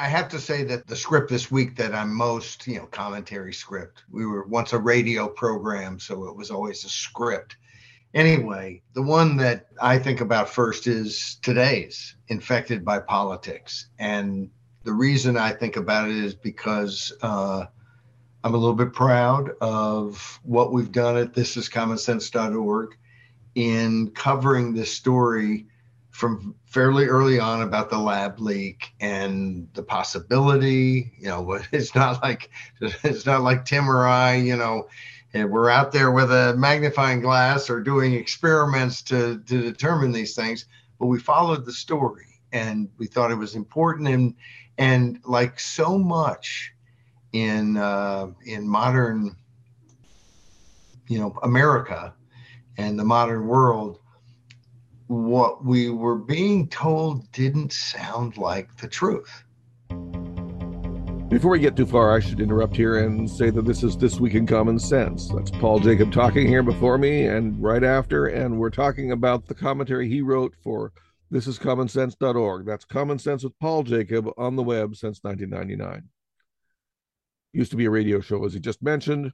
I have to say that the script this week that I'm most, commentary script. We were once a radio program, so it was always a script. Anyway, the one that I think about first is today's Infected by Politics. And the reason I think about it is because I'm a little bit proud of what we've done at ThisIsCommonSense.org in covering this story from fairly early on about the lab leak and the possibility. It's not like Tim or I, and we're out there with a magnifying glass or doing experiments to determine these things, but we followed the story and we thought it was important. And like so much in modern, America and the modern world, what we were being told didn't sound like the truth. Before we get too far, I should interrupt here and say that this is This Week in Common Sense. That's Paul Jacob talking here before me and right after, and we're talking about the commentary he wrote for ThisIsCommonSense.org. That's Common Sense with Paul Jacob on the web since 1999. Used to be a radio show, as he just mentioned.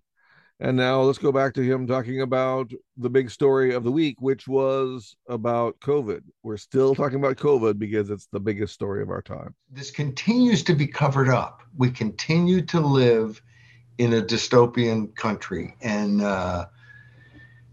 And now let's go back to him talking about the big story of the week, which was about COVID. We're still talking about COVID because it's the biggest story of our time. This continues to be covered up. We continue to live in a dystopian country. And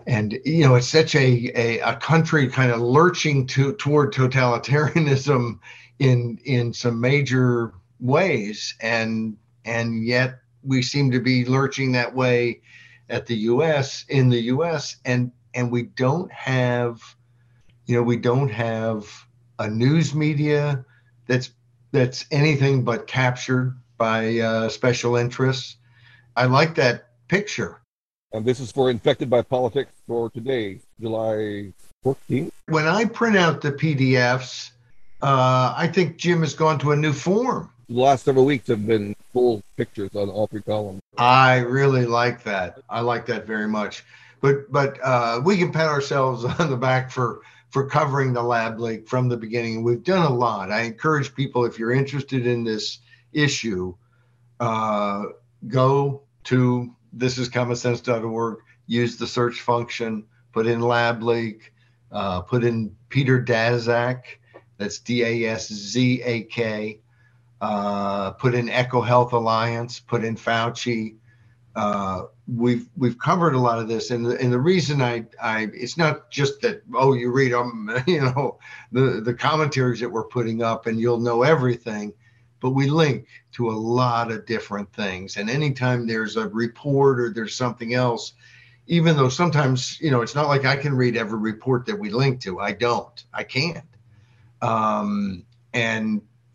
it's such a country kind of lurching toward totalitarianism in some major ways. And yet we seem to be lurching that way in the U.S. And we don't have, a news media that's anything but captured by special interests. I like that picture. And this is for Infected by Politics for today, July 14th. When I print out the PDFs, I think Jim has gone to a new form. The last several weeks have been full pictures on all three columns. I really like that. I like that very much. But we can pat ourselves on the back for covering the lab leak from the beginning. We've done a lot. I encourage people, if you're interested in this issue, go to thisiscommonsense.org, use the search function, put in lab leak, put in Peter Daszak, that's D-A-S-Z-A-K, put in Echo Health Alliance, put in Fauci. We've covered a lot of this, and the reason I it's not just that you read the commentaries that we're putting up and you'll know everything, but we link to a lot of different things. And anytime there's a report or there's something else, even though sometimes it's not like I can read every report that we link to. I can't.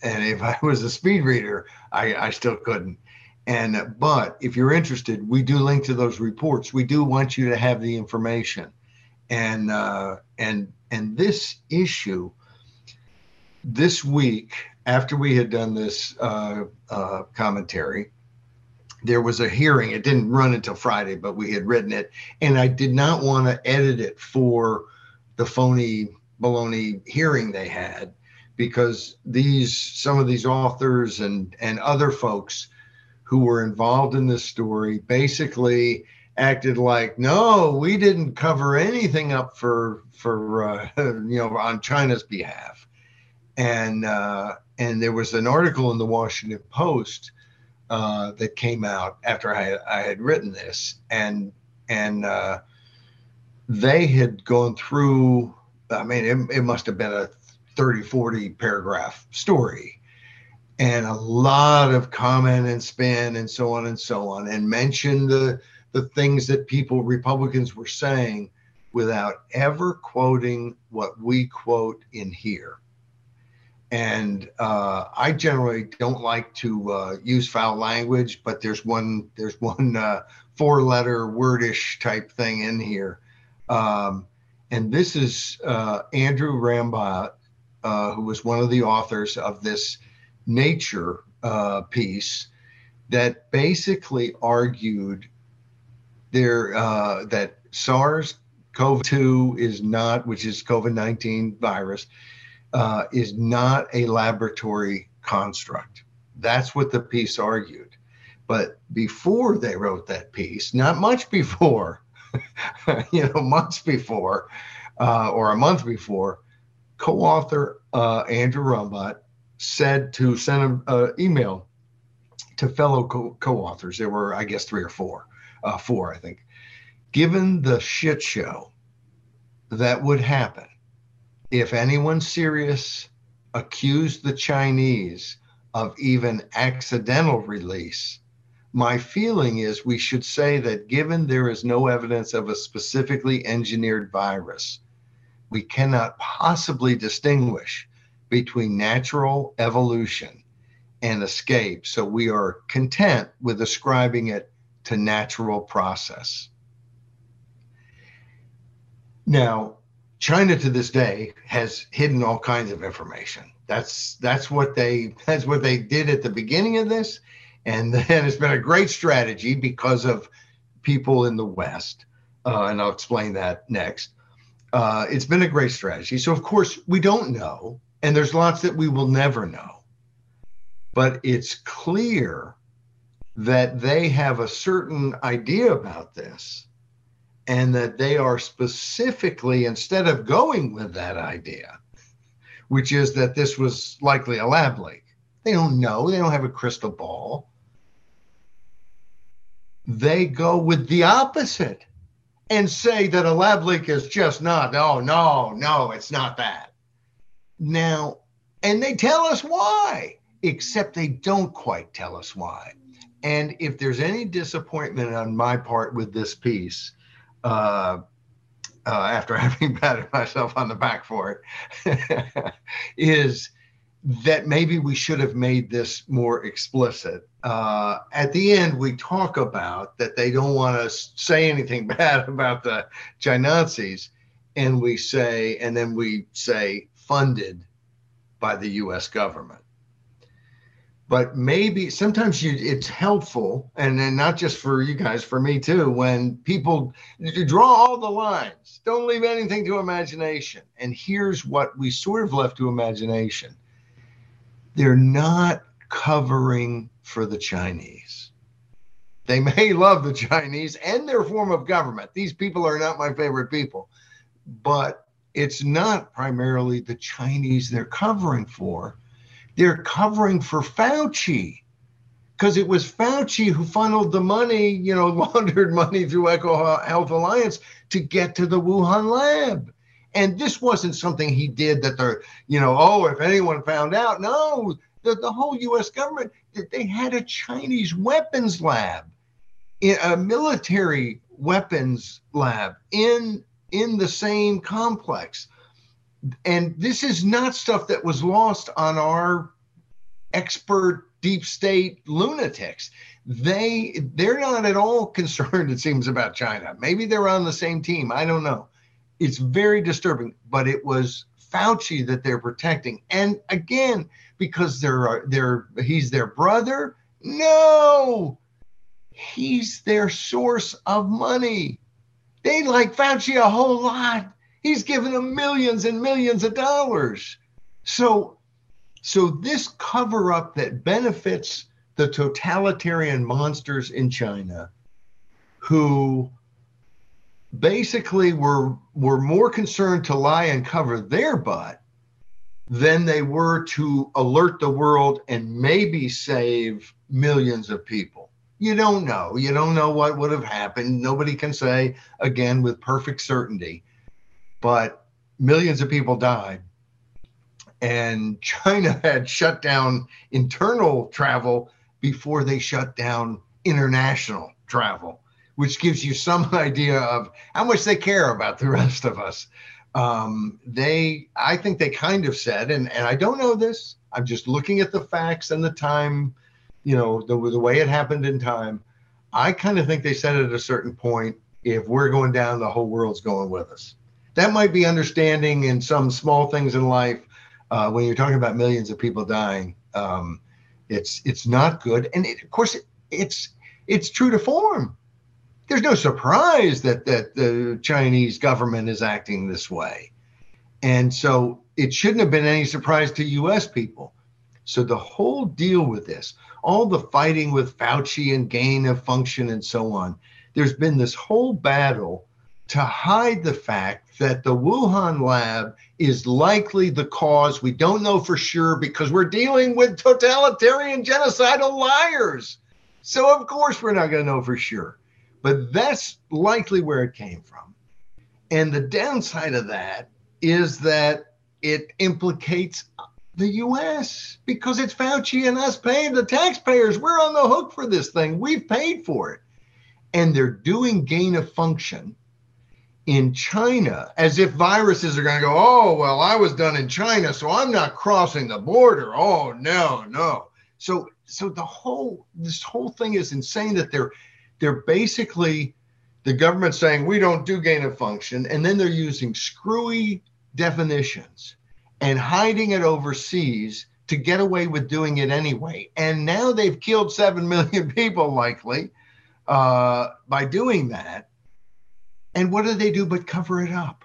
And if I was a speed reader, I still couldn't. But if you're interested, we do link to those reports. We do want you to have the information. And this issue, this week, after we had done this commentary, there was a hearing. It didn't run until Friday, but we had written it. And I did not want to edit it for the phony baloney hearing they had, because some of these authors and other folks who were involved in this story basically acted like, no, we didn't cover anything up for on China's behalf. And there was an article in the Washington Post that came out after I had written this, and they had gone through, it must have been a 30-40 paragraph story, and a lot of comment and spin and so on and so on, and mentioned the things that Republicans were saying without ever quoting what we quote in here. And I generally don't like to use foul language, but there's one four-letter wordish type thing in here. And this is Andrew Rambaut, who was one of the authors of this Nature piece that basically argued that SARS-CoV-2 is not, which is COVID-19 virus, is not a laboratory construct. That's what the piece argued. But before they wrote that piece, not much before, months before, or a month before, co-author Andrew Rambaut said to send an email to fellow co-authors. There were, I guess, four, I think. Given the shit show that would happen if anyone serious accused the Chinese of even accidental release, my feeling is we should say that given there is no evidence of a specifically engineered virus, we cannot possibly distinguish between natural evolution and escape, so we are content with ascribing it to natural process. Now, China to this day has hidden all kinds of information. That's what they did at the beginning of this, and then it's been a great strategy because of people in the West, and I'll explain that next. It's been a great strategy. So of course we don't know, and there's lots that we will never know. But it's clear that they have a certain idea about this, and that they are specifically, instead of going with that idea, which is that this was likely a lab leak. They don't know. They don't have a crystal ball. They go with the opposite and say that a lab leak is just not, no, it's not that. Now, and they tell us why, except they don't quite tell us why. And if there's any disappointment on my part with this piece, after having patted myself on the back for it, is that maybe we should have made this more explicit. At the end, we talk about that they don't want to say anything bad about the Chinazis, and we say funded by the U.S. government. But maybe sometimes it's helpful, and then not just for you guys, for me too, when people draw all the lines, don't leave anything to imagination. And here's what we sort of left to imagination. They're not covering for the Chinese. They may love the Chinese and their form of government. These people are not my favorite people, but it's not primarily the Chinese they're covering for. They're covering for Fauci, because it was Fauci who funneled the money, laundered money through Echo Health Alliance to get to the Wuhan lab. And this wasn't something he did that they're, if anyone found out. No, the whole U.S. government, they had a Chinese weapons lab, a military weapons lab in the same complex. And this is not stuff that was lost on our expert deep state lunatics. They're not at all concerned, it seems, about China. Maybe they're on the same team. I don't know. It's very disturbing, but it was Fauci that they're protecting. And again, because he's their brother? No, he's their source of money. They like Fauci a whole lot. He's given them millions and millions of dollars. So this cover-up that benefits the totalitarian monsters in China, who basically were more concerned to lie and cover their butt than they were to alert the world and maybe save millions of people. You don't know. You don't know what would have happened. Nobody can say, again, with perfect certainty. But millions of people died, and China had shut down internal travel before they shut down international travel, which gives you some idea of how much they care about the rest of us. I think they kind of said, and I don't know this, I'm just looking at the facts and the time, the way it happened in time. I kind of think they said at a certain point, if we're going down, the whole world's going with us. That might be understanding in some small things in life. When you're talking about millions of people dying, it's not good. And of course, it's true to form. There's no surprise that the Chinese government is acting this way. And so it shouldn't have been any surprise to U.S. people. So the whole deal with this, all the fighting with Fauci and gain of function and so on, there's been this whole battle to hide the fact that the Wuhan lab is likely the cause. We don't know for sure because we're dealing with totalitarian genocidal liars. So of course we're not going to know for sure. But that's likely where it came from. And the downside of that is that it implicates the U.S. because it's Fauci and us paying the taxpayers. We're on the hook for this thing. We've paid for it. And they're doing gain of function in China as if viruses are going to go, oh, well, I was done in China, so I'm not crossing the border. Oh, no, no. So this whole thing is insane that they're basically the government saying we don't do gain of function. And then they're using screwy definitions and hiding it overseas to get away with doing it anyway. And now they've killed 7 million people likely by doing that. And what do they do but cover it up?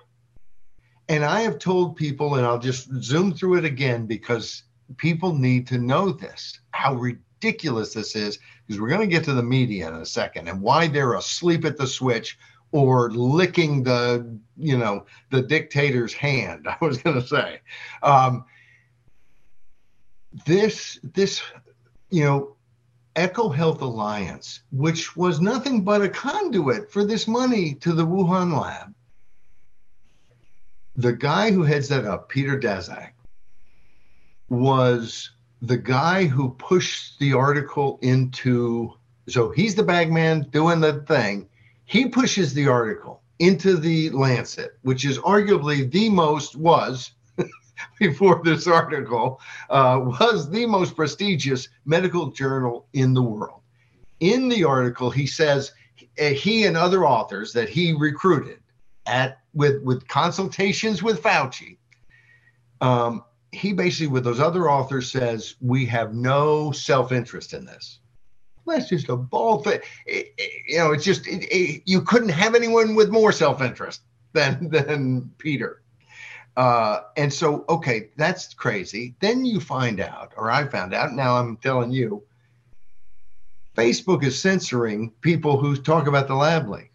And I have told people, and I'll just zoom through it again because people need to know this, how ridiculous this is, because we're going to get to the media in a second and why they're asleep at the switch or licking the, the dictator's hand, I was going to say. This Echo Health Alliance, which was nothing but a conduit for this money to the Wuhan lab. The guy who heads that up, Peter Daszak, was the guy who pushed the article into, so he's the bagman doing the thing. He pushes the article into the Lancet, which is arguably the most, was, before this article, was the most prestigious medical journal in the world. In the article, he says he and other authors that he recruited with consultations with Fauci, he basically, with those other authors, says, we have no self-interest in this. That's just a bald thing. It's just, you couldn't have anyone with more self-interest than Peter. And so, okay, that's crazy. Then you find out, or I found out, now I'm telling you, Facebook is censoring people who talk about the lab leak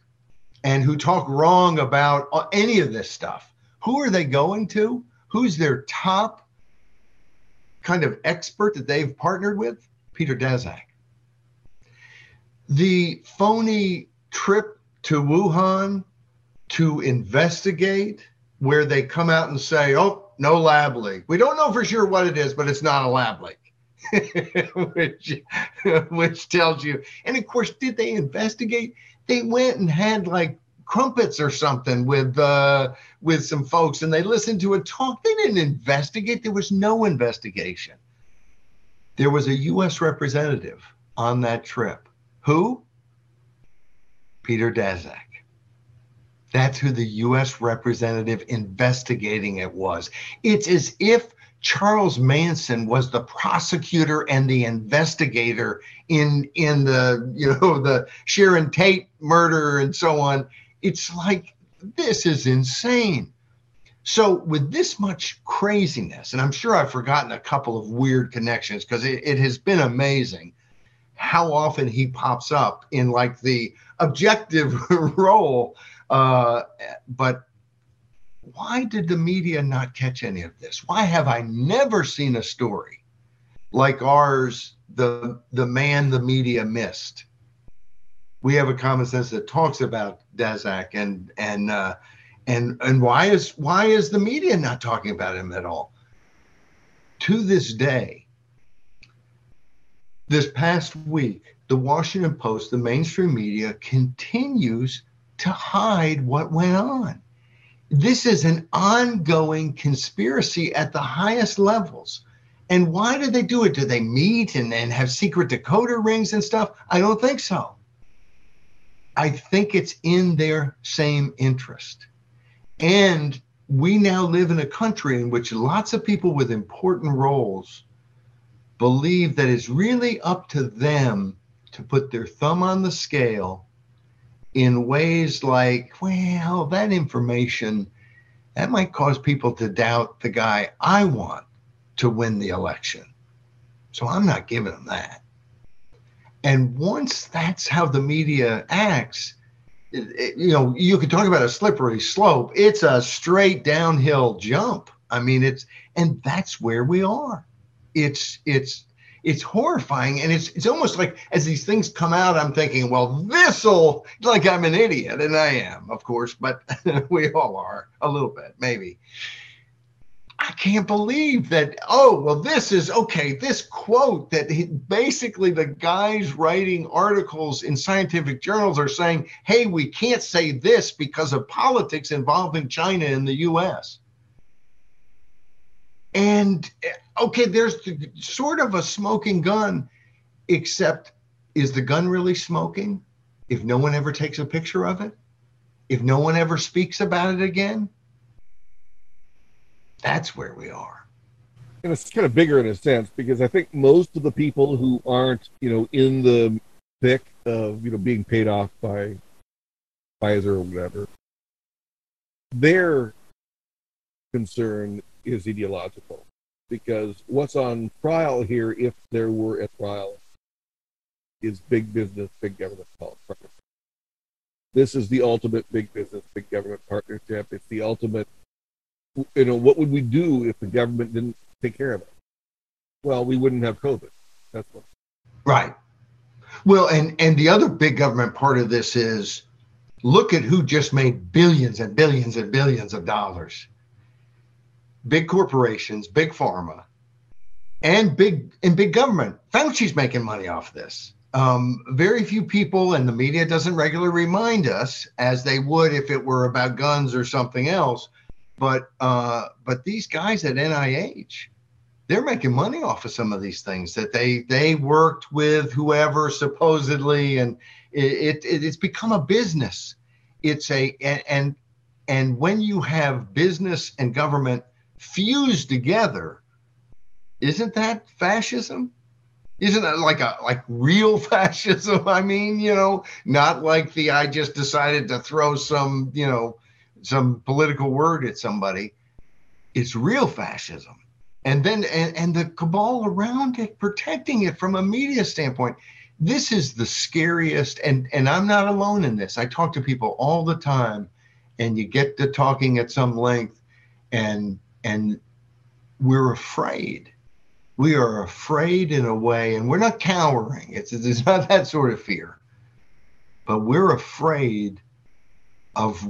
and who talk wrong about any of this stuff. Who are they going to? Who's their top kind of expert that they've partnered with? Peter Daszak. The phony trip to Wuhan to investigate, where they come out and say, oh, no lab leak. We don't know for sure what it is, but it's not a lab leak, which tells you. And, of course, did they investigate? They went and had, crumpets or something with some folks, and they listened to a talk. They didn't investigate. There was no investigation. There was a U.S. representative on that trip. Who? Peter Daszak. That's who the U.S. representative investigating it was. It's as if Charles Manson was the prosecutor and the investigator in the, the Sharon Tate murder and so on. It's like, this is insane. So with this much craziness, and I'm sure I've forgotten a couple of weird connections because it has been amazing how often he pops up in the objective role. But why did the media not catch any of this? Why have I never seen a story like ours, the man the media missed? We have a common sense that talks about Daszak and why is the media not talking about him at all? To this day, this past week, the Washington Post, the mainstream media, continues to hide what went on. This is an ongoing conspiracy at the highest levels. And why do they do it? Do they meet and have secret decoder rings and stuff? I don't think so. I think it's in their same interest. And we now live in a country in which lots of people with important roles believe that it's really up to them to put their thumb on the scale in ways that information, that might cause people to doubt the guy I want to win the election. So I'm not giving them that. And once that's how the media acts, you can talk about a slippery slope. It's a straight downhill jump. I mean, and that's where we are. It's horrifying. And it's almost like as these things come out, I'm thinking, well, this'll, like I'm an idiot. And I am, of course, but we all are a little bit, maybe. I can't believe that, oh, well, this is, okay, this quote that basically the guys writing articles in scientific journals are saying, hey, we can't say this because of politics involving China and the U.S. And, okay, there's sort of a smoking gun, except is the gun really smoking if no one ever takes a picture of it? If no one ever speaks about it again? That's where we are. And it's kind of bigger in a sense, because I think most of the people who aren't, in the thick of, being paid off by Pfizer or whatever, their concern is ideological. Because what's on trial here, if there were a trial, is big business, big government partnership. This is the ultimate big business, big government partnership. It's the ultimate. What would we do if the government didn't take care of it? Well, we wouldn't have COVID. That's what. Right. Well, and the other big government part of this is, look at who just made billions and billions and billions of dollars. Big corporations, big pharma, and big government. Fauci's making money off this. Very few people, and the media doesn't regularly remind us, as they would if it were about guns or something else. But these guys at NIH, they're making money off of some of these things that they worked with whoever supposedly, and it's become a business. And when you have business and government fused together, isn't that fascism? Isn't that like real fascism? I mean, not like I just decided to throw some, some political word at somebody. It's real fascism. And then, and the cabal around it, protecting it from a media standpoint. This is the scariest, and I'm not alone in this. I talk to people all the time, and you get to talking at some length, and we're afraid. We are afraid in a way, and we're not cowering. It's not that sort of fear, but we're afraid of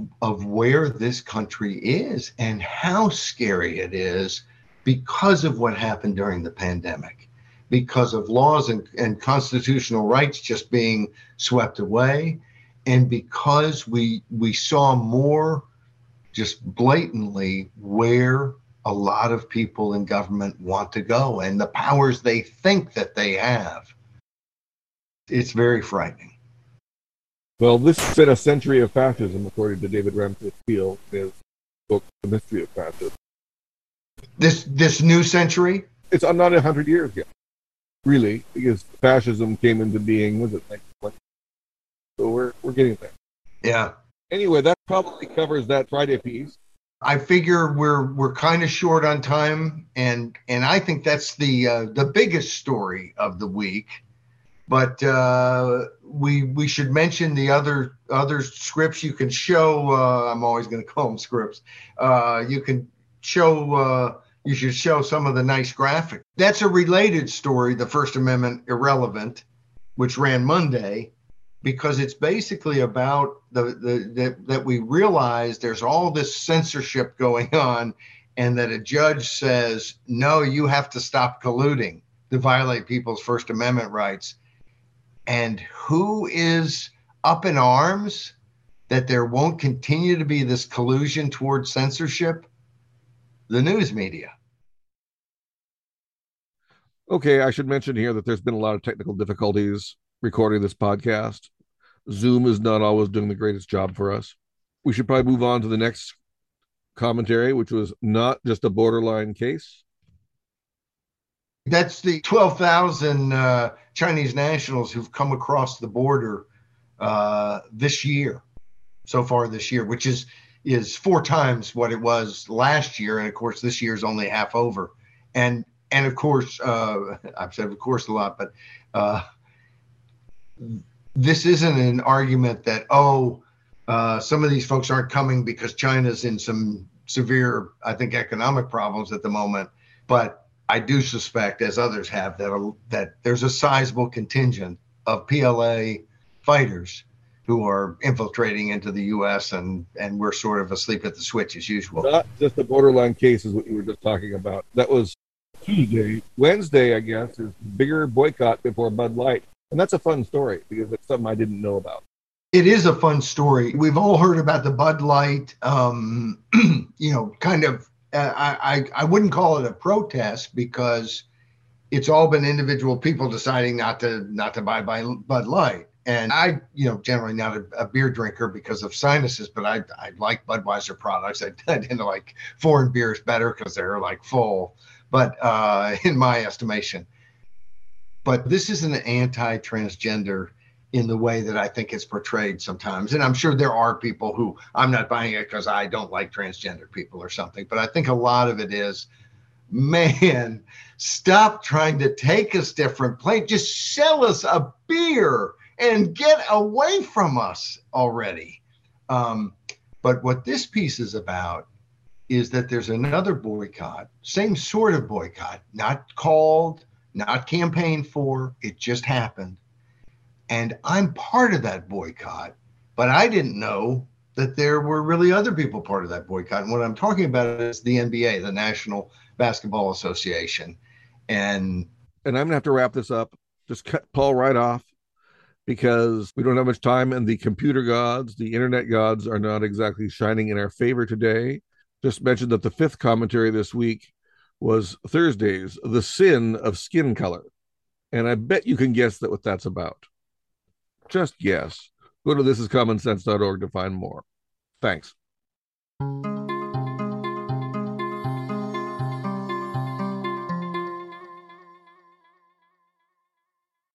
where this country is and how scary it is because of what happened during the pandemic, because of laws and constitutional rights just being swept away, and because we saw more just blatantly where a lot of people in government want to go and the powers they think that they have. It's very frightening. Well, this has been a century of fascism, according to David Ramsey Steele in his book, The Mystery of Fascism. This new century? It's not 100 years yet, really, because fascism came into being, was it 1920? So we're getting there. Yeah. Anyway, that probably covers that Friday piece. I figure we're kind of short on time, and I think that's the biggest story of the week. But we should mention the other scripts you can show. I'm always going to call them scripts. You should show some of the nice graphics. That's a related story, The First Amendment Irrelevant, which ran Monday, because it's basically about that we realize there's all this censorship going on, and that a judge says, no, you have to stop colluding to violate people's First Amendment rights. And who is up in arms that there won't continue to be this collusion towards censorship? The news media. Okay, I should mention here that there's been a lot of technical difficulties recording this podcast. Zoom is not always doing the greatest job for us. We should probably move on to the next commentary, which was not just a borderline case. That's the 12,000 Chinese nationals who've come across the border so far this year, which is 4 times what it was last year. And of course, this year's only half over. And And of course, I've said of course a lot, but this isn't an argument that, some of these folks aren't coming because China's in some severe, I think, economic problems at the moment. But I do suspect, as others have, that there's a sizable contingent of PLA fighters who are infiltrating into the U.S. and we're sort of asleep at the switch as usual. Not just the borderline cases, what you were just talking about. That was Tuesday. Wednesday, I guess, is bigger boycott before Bud Light. And that's a fun story because it's something I didn't know about. It is a fun story. We've all heard about the Bud Light, kind of, I wouldn't call it a protest because it's all been individual people deciding not to buy Bud Light. And I, generally not a beer drinker because of sinuses, but I like Budweiser products. I tend to like foreign beers better because they're like full, but in my estimation. But this is an anti-transgender in the way that I think it's portrayed sometimes. And I'm sure there are people who, I'm not buying it because I don't like transgender people or something. But I think a lot of it is, man, stop trying to take us different places. Just sell us a beer and get away from us already. But what this piece is about is that there's another boycott, same sort of boycott, not called, not campaigned for, it just happened. And I'm part of that boycott, but I didn't know that there were really other people part of that boycott. And what I'm talking about is the NBA, the National Basketball Association. And I'm going to have to wrap this up. Just cut Paul right off, because we don't have much time, and the computer gods, the internet gods, are not exactly shining in our favor today. Just mentioned that the fifth commentary this week was Thursday's The Sin of Skin Color. And I bet you can guess what that's about. Just guess. Go to ThisIsCommonSense.org to find more. Thanks.